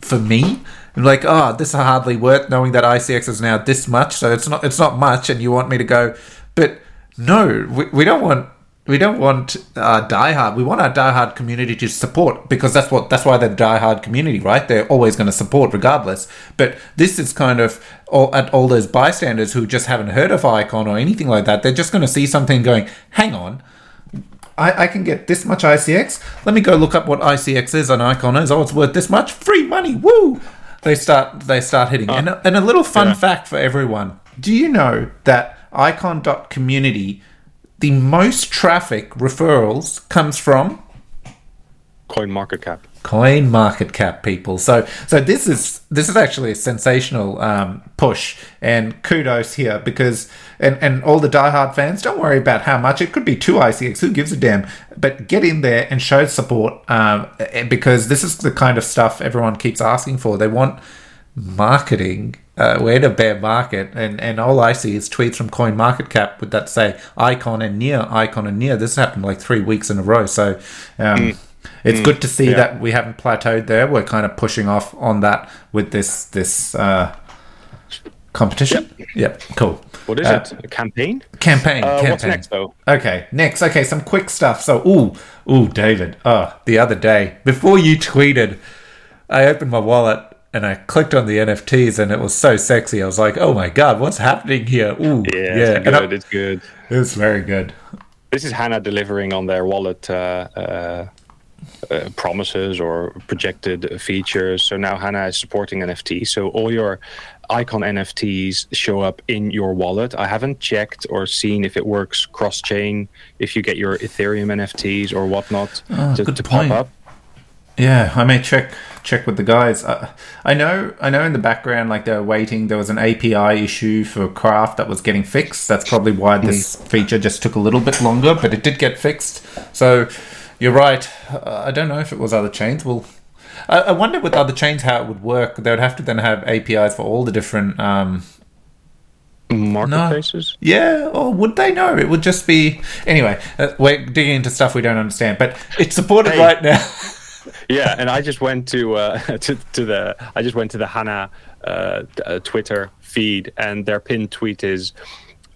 for me. I'm like, oh, this is hardly worth knowing that I C X is now this much. So it's not it's not much, and you want me to go. But no, we, we don't want we don't want uh, diehard. We want our diehard community to support, because that's what that's why they're diehard community, right? They're always going to support regardless. But this is kind of... All, at all those bystanders who just haven't heard of Icon or anything like that, they're just going to see something going, hang on, I, I can get this much I C X? Let me go look up what I C X is and Icon is. Oh, it's worth this much? Free money, woo! They start they start hitting. Oh, and, a, and a little fun yeah. fact for everyone. Do you know that icon dot community, the most traffic referrals comes from? CoinMarketCap. CoinMarketCap, people. So so this is this is actually a sensational um, push, and kudos here, because and, and all the diehard fans, don't worry about how much. It could be two I C X. Who gives a damn? But get in there and show support, um, because this is the kind of stuff everyone keeps asking for. They want marketing. Uh, we're in a bear market, and, and all I see is tweets from CoinMarketCap with that say Icon and near, Icon and near. This happened like three weeks in a row. So... Um, mm. It's mm, good to see yeah. that we haven't plateaued there. We're kind of pushing off on that with this this uh, competition. Yep. yep, cool. What is uh, it? A campaign? Campaign. Uh, campaign. What's next, though? Okay, next. Okay, some quick stuff. So, ooh, ooh, David. Oh, the other day, before you tweeted, I opened my wallet and I clicked on the N F Ts, and it was so sexy. I was like, oh my God, what's happening here? Ooh, yeah, yeah. It's good. I, it's good. It was very good. This is Hannah delivering on their wallet. Uh, uh, Uh, promises or projected features. So now Hannah is supporting N F T. So all your Icon N F Ts show up in your wallet. I haven't checked or seen if it works cross-chain, if you get your Ethereum N F Ts or whatnot oh, to, to pop up. Yeah, I may check check with the guys. Uh, I know I know in the background, like, they're waiting. There was an A P I issue for Kraft that was getting fixed. That's probably why this feature just took a little bit longer, but it did get fixed. So... You're right. Uh, I don't know if it was other chains. Well, I, I wonder with other chains how it would work. They would have to then have A P Is for all the different... Um, Marketplaces? No. Yeah, or would they know? It would just be... Anyway, uh, we're digging into stuff we don't understand, but it's supported hey. right now. Yeah, and I just went to, uh, to to the I just went to the Hannah uh, uh, Twitter feed, and their pinned tweet is,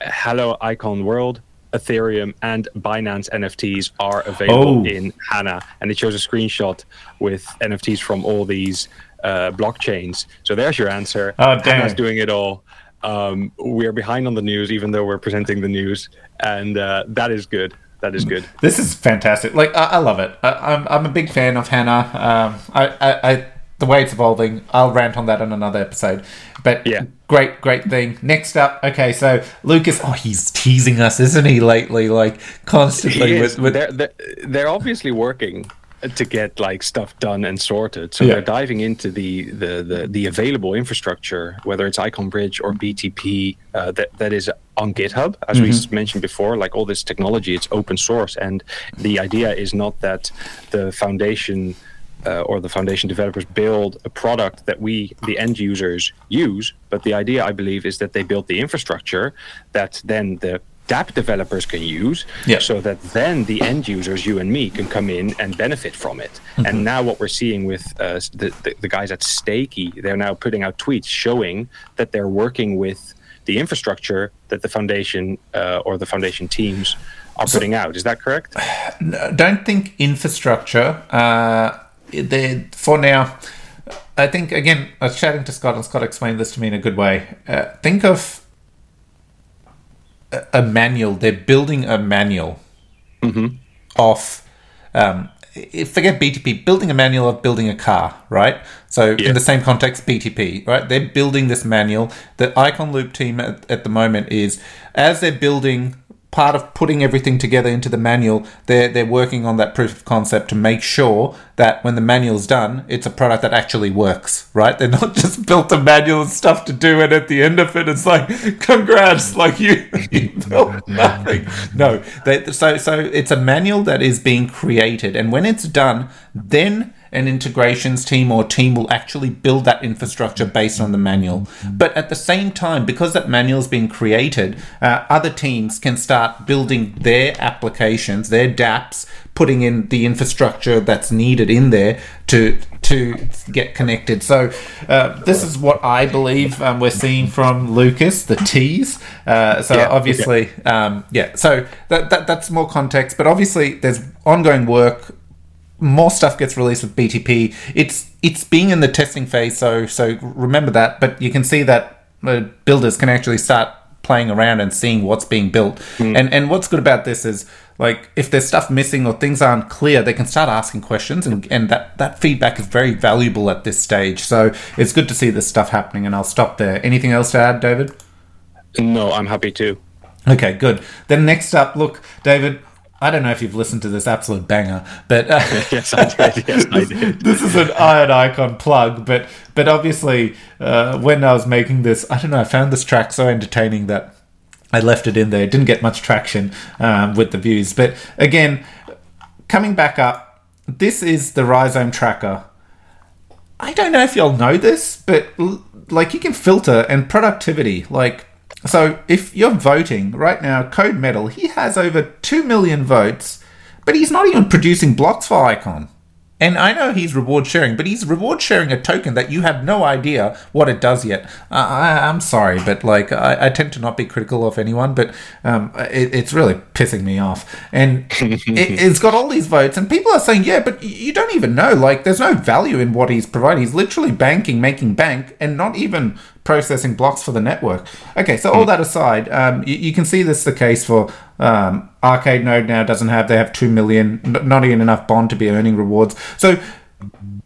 hello, Icon World. Ethereum and Binance N F Ts are available oh. in Hannah, and it shows a screenshot with N F Ts from all these uh, blockchains. So there's your answer. Oh, Hannah's doing it all. Um, we are behind on the news, even though we're presenting the news, and uh, that is good. That is good. This is fantastic. Like I, I love it. I, I'm I'm a big fan of Hannah. Um, I, I, I the way it's evolving. I'll rant on that in another episode. But yeah. great, great thing. Next up, okay, so Lucas, oh, he's teasing us, isn't he, lately? Like, constantly. With, with... They're, they're, they're obviously working to get, like, stuff done and sorted. So yeah. they're diving into the, the, the, the available infrastructure, whether it's Icon Bridge or B T P, uh, that, that is on GitHub. As mm-hmm. we mentioned before, like, all this technology, it's open source. And the idea is not that the foundation... Uh, or the foundation developers build a product that we, the end users, use. But the idea, I believe, is that they build the infrastructure that then the dApp developers can use, yeah. so that then the end users, you and me, can come in and benefit from it. Mm-hmm. And now what we're seeing with uh, the, the, the guys at Stakey, they're now putting out tweets showing that they're working with the infrastructure that the foundation uh, or the foundation teams are so, putting out. Is that correct? I don't think infrastructure... Uh They, for now, I think, again, I was chatting to Scott, and Scott explained this to me in a good way. Uh, think of a manual. They're building a manual mm-hmm. of, um, forget B T P, building a manual of building a car, right? So yeah. in the same context, B T P, right? They're building this manual. The Icon Loop team at, at the moment is, as they're building, part of putting everything together into the manual, they're, they're working on that proof of concept to make sure that when the manual's done, it's a product that actually works, right? They're not just built a manual and stuff to do, and at the end of it, it's like, congrats, like you, you built nothing. No, they, so so it's a manual that is being created, and when it's done, then an integrations team or team will actually build that infrastructure based on the manual. But at the same time, because that manual is being created, uh, other teams can start building their applications, their dApps, putting in the infrastructure that's needed in there to to get connected. So uh, this is what I believe um, we're seeing from Lucas, the T's. Uh, so yeah, obviously, yeah. Um, yeah. So that, that that's more context. But obviously, there's ongoing work. More stuff gets released with B T P. It's it's being in the testing phase, so so remember that. But you can see that uh, builders can actually start playing around and seeing what's being built. Mm. And and what's good about this is, like, if there's stuff missing or things aren't clear, they can start asking questions, and, and that, that feedback is very valuable at this stage. So it's good to see this stuff happening, and I'll stop there. Anything else to add, David? No, I'm happy to. Okay, good. Then next up, look, David, I don't know if you've listened to this absolute banger, but uh, yes, I did. Yes, I did. This is an Iron Icon plug, but but obviously uh, when I was making this, I don't know, I found this track so entertaining that I left it in there. It didn't get much traction um, with the views, but again, coming back up, this is the Rhizome Tracker. I don't know if y'all know this, but like you can filter and productivity, like. So if you're voting right now, Code Metal, he has over two million votes, but he's not even producing blocks for Icon. And I know he's reward sharing, but he's reward sharing a token that you have no idea what it does yet. Uh, I, I'm sorry, but like I, I tend to not be critical of anyone, but um, it, it's really pissing me off. And it, it's got all these votes, and people are saying, yeah, but you don't even know. Like, there's no value in what he's providing. He's literally banking, making bank, and not even processing blocks for the network. Okay, so all that aside, um, you, you can see this is the case for um, Arcade Node now doesn't have, they have two million, n- not even enough bond to be earning rewards. So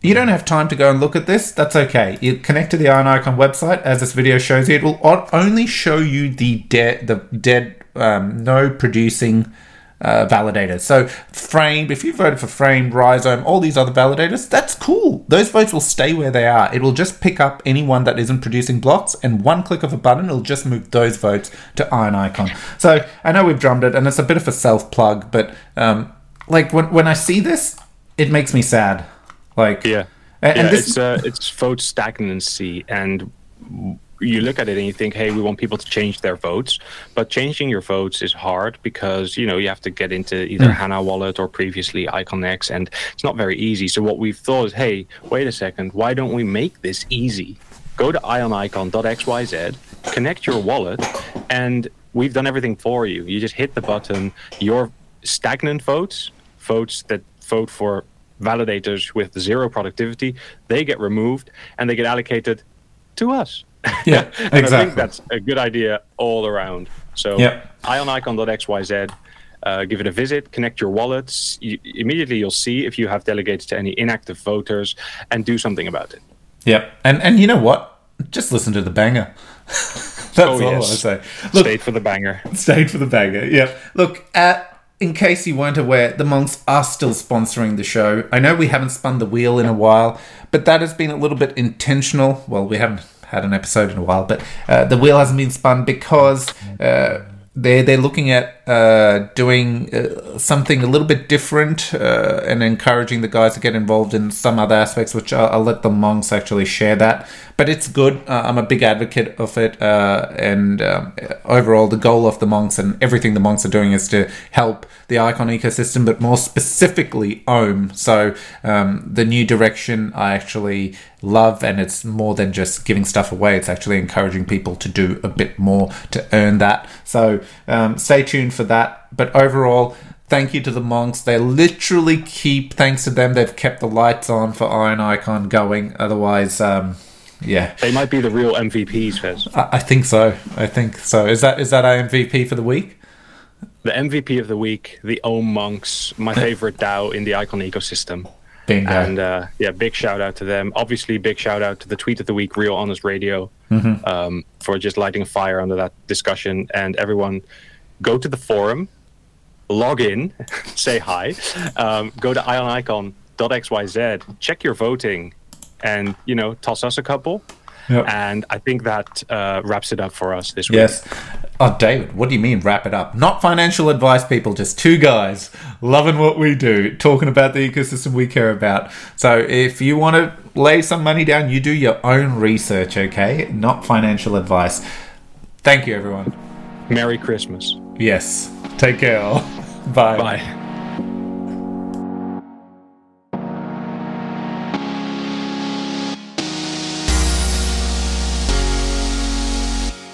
you don't have time to go and look at this. That's okay. You connect to the Iron Icon website, as this video shows you. It will o- only show you the, de- the dead um, node producing Uh, validators. So Frame, if you voted for Frame, Rhizome, all these other validators, that's cool. Those votes will stay where they are. It will just pick up anyone that isn't producing blocks, and one click of a button, it'll just move those votes to Iron Icon. So I know we've drummed it, and it's a bit of a self-plug, but um, like when when I see this, it makes me sad. Like yeah, and, yeah and this- it's uh, it's vote stagnancy, and you look at it and you think, hey, we want people to change their votes, but changing your votes is hard because, you know, you have to get into either mm. Hana Wallet or previously IconX, and it's not very easy. So what we've thought is, hey, wait a second, why don't we make this easy? Go to eye on icon dot x y z, connect your wallet, and we've done everything for you. You just hit the button. Your stagnant votes, votes that vote for validators with zero productivity, they get removed and they get allocated to us. Yeah, and exactly. I think that's a good idea all around. So, yep. eye on icon dot x y z, uh, give it a visit, connect your wallets. You, immediately, you'll see if you have delegated to any inactive voters, and do something about it. Yep, and and you know what? Just listen to the banger. That's oh, all yes. I say. Look, stayed for the banger. Stayed for the banger. Yep. Look at. In case you weren't aware, the Monks are still sponsoring the show. I know we haven't spun the wheel in a while, but that has been a little bit intentional. Well, we haven't had an episode in a while, but uh, the wheel hasn't been spun because uh, they're, they're looking at uh, doing uh, something a little bit different uh, and encouraging the guys to get involved in some other aspects, which I'll, I'll let the Monks actually share that. But it's good. Uh, I'm a big advocate of it. Uh, and um, overall, the goal of the Monks and everything the Monks are doing is to help the Icon ecosystem, but more specifically Ohm. So um, the new direction I actually love, and it's more than just giving stuff away. It's actually encouraging people to do a bit more to earn that. So um, stay tuned for that. But overall, thank you to the Monks. They literally keep, thanks to them, they've kept the lights on for Iron Icon going. Otherwise, um, yeah, they might be the real M V Ps, Fez. I, I think so. I think so. Is that is that our M V P for the week? The M V P of the week, the Ohm Monks, my favorite DAO in the Icon ecosystem. Bingo. And uh, yeah, big shout out to them. Obviously, big shout out to the tweet of the week, Real Honest Radio, mm-hmm. um, for just lighting a fire under that discussion. And everyone, go to the forum, log in, say hi, um, go to eye on icon dot x y z, check your voting, and, you know, toss us a couple. Yep. And I think that uh, wraps it up for us this week. Yes. Oh, David, what do you mean wrap it up? Not financial advice, people. Just two guys loving what we do, talking about the ecosystem we care about. So if you want to lay some money down, you do your own research, okay? Not financial advice. Thank you, everyone. Merry Christmas. Yes. Take care all. Bye. Bye.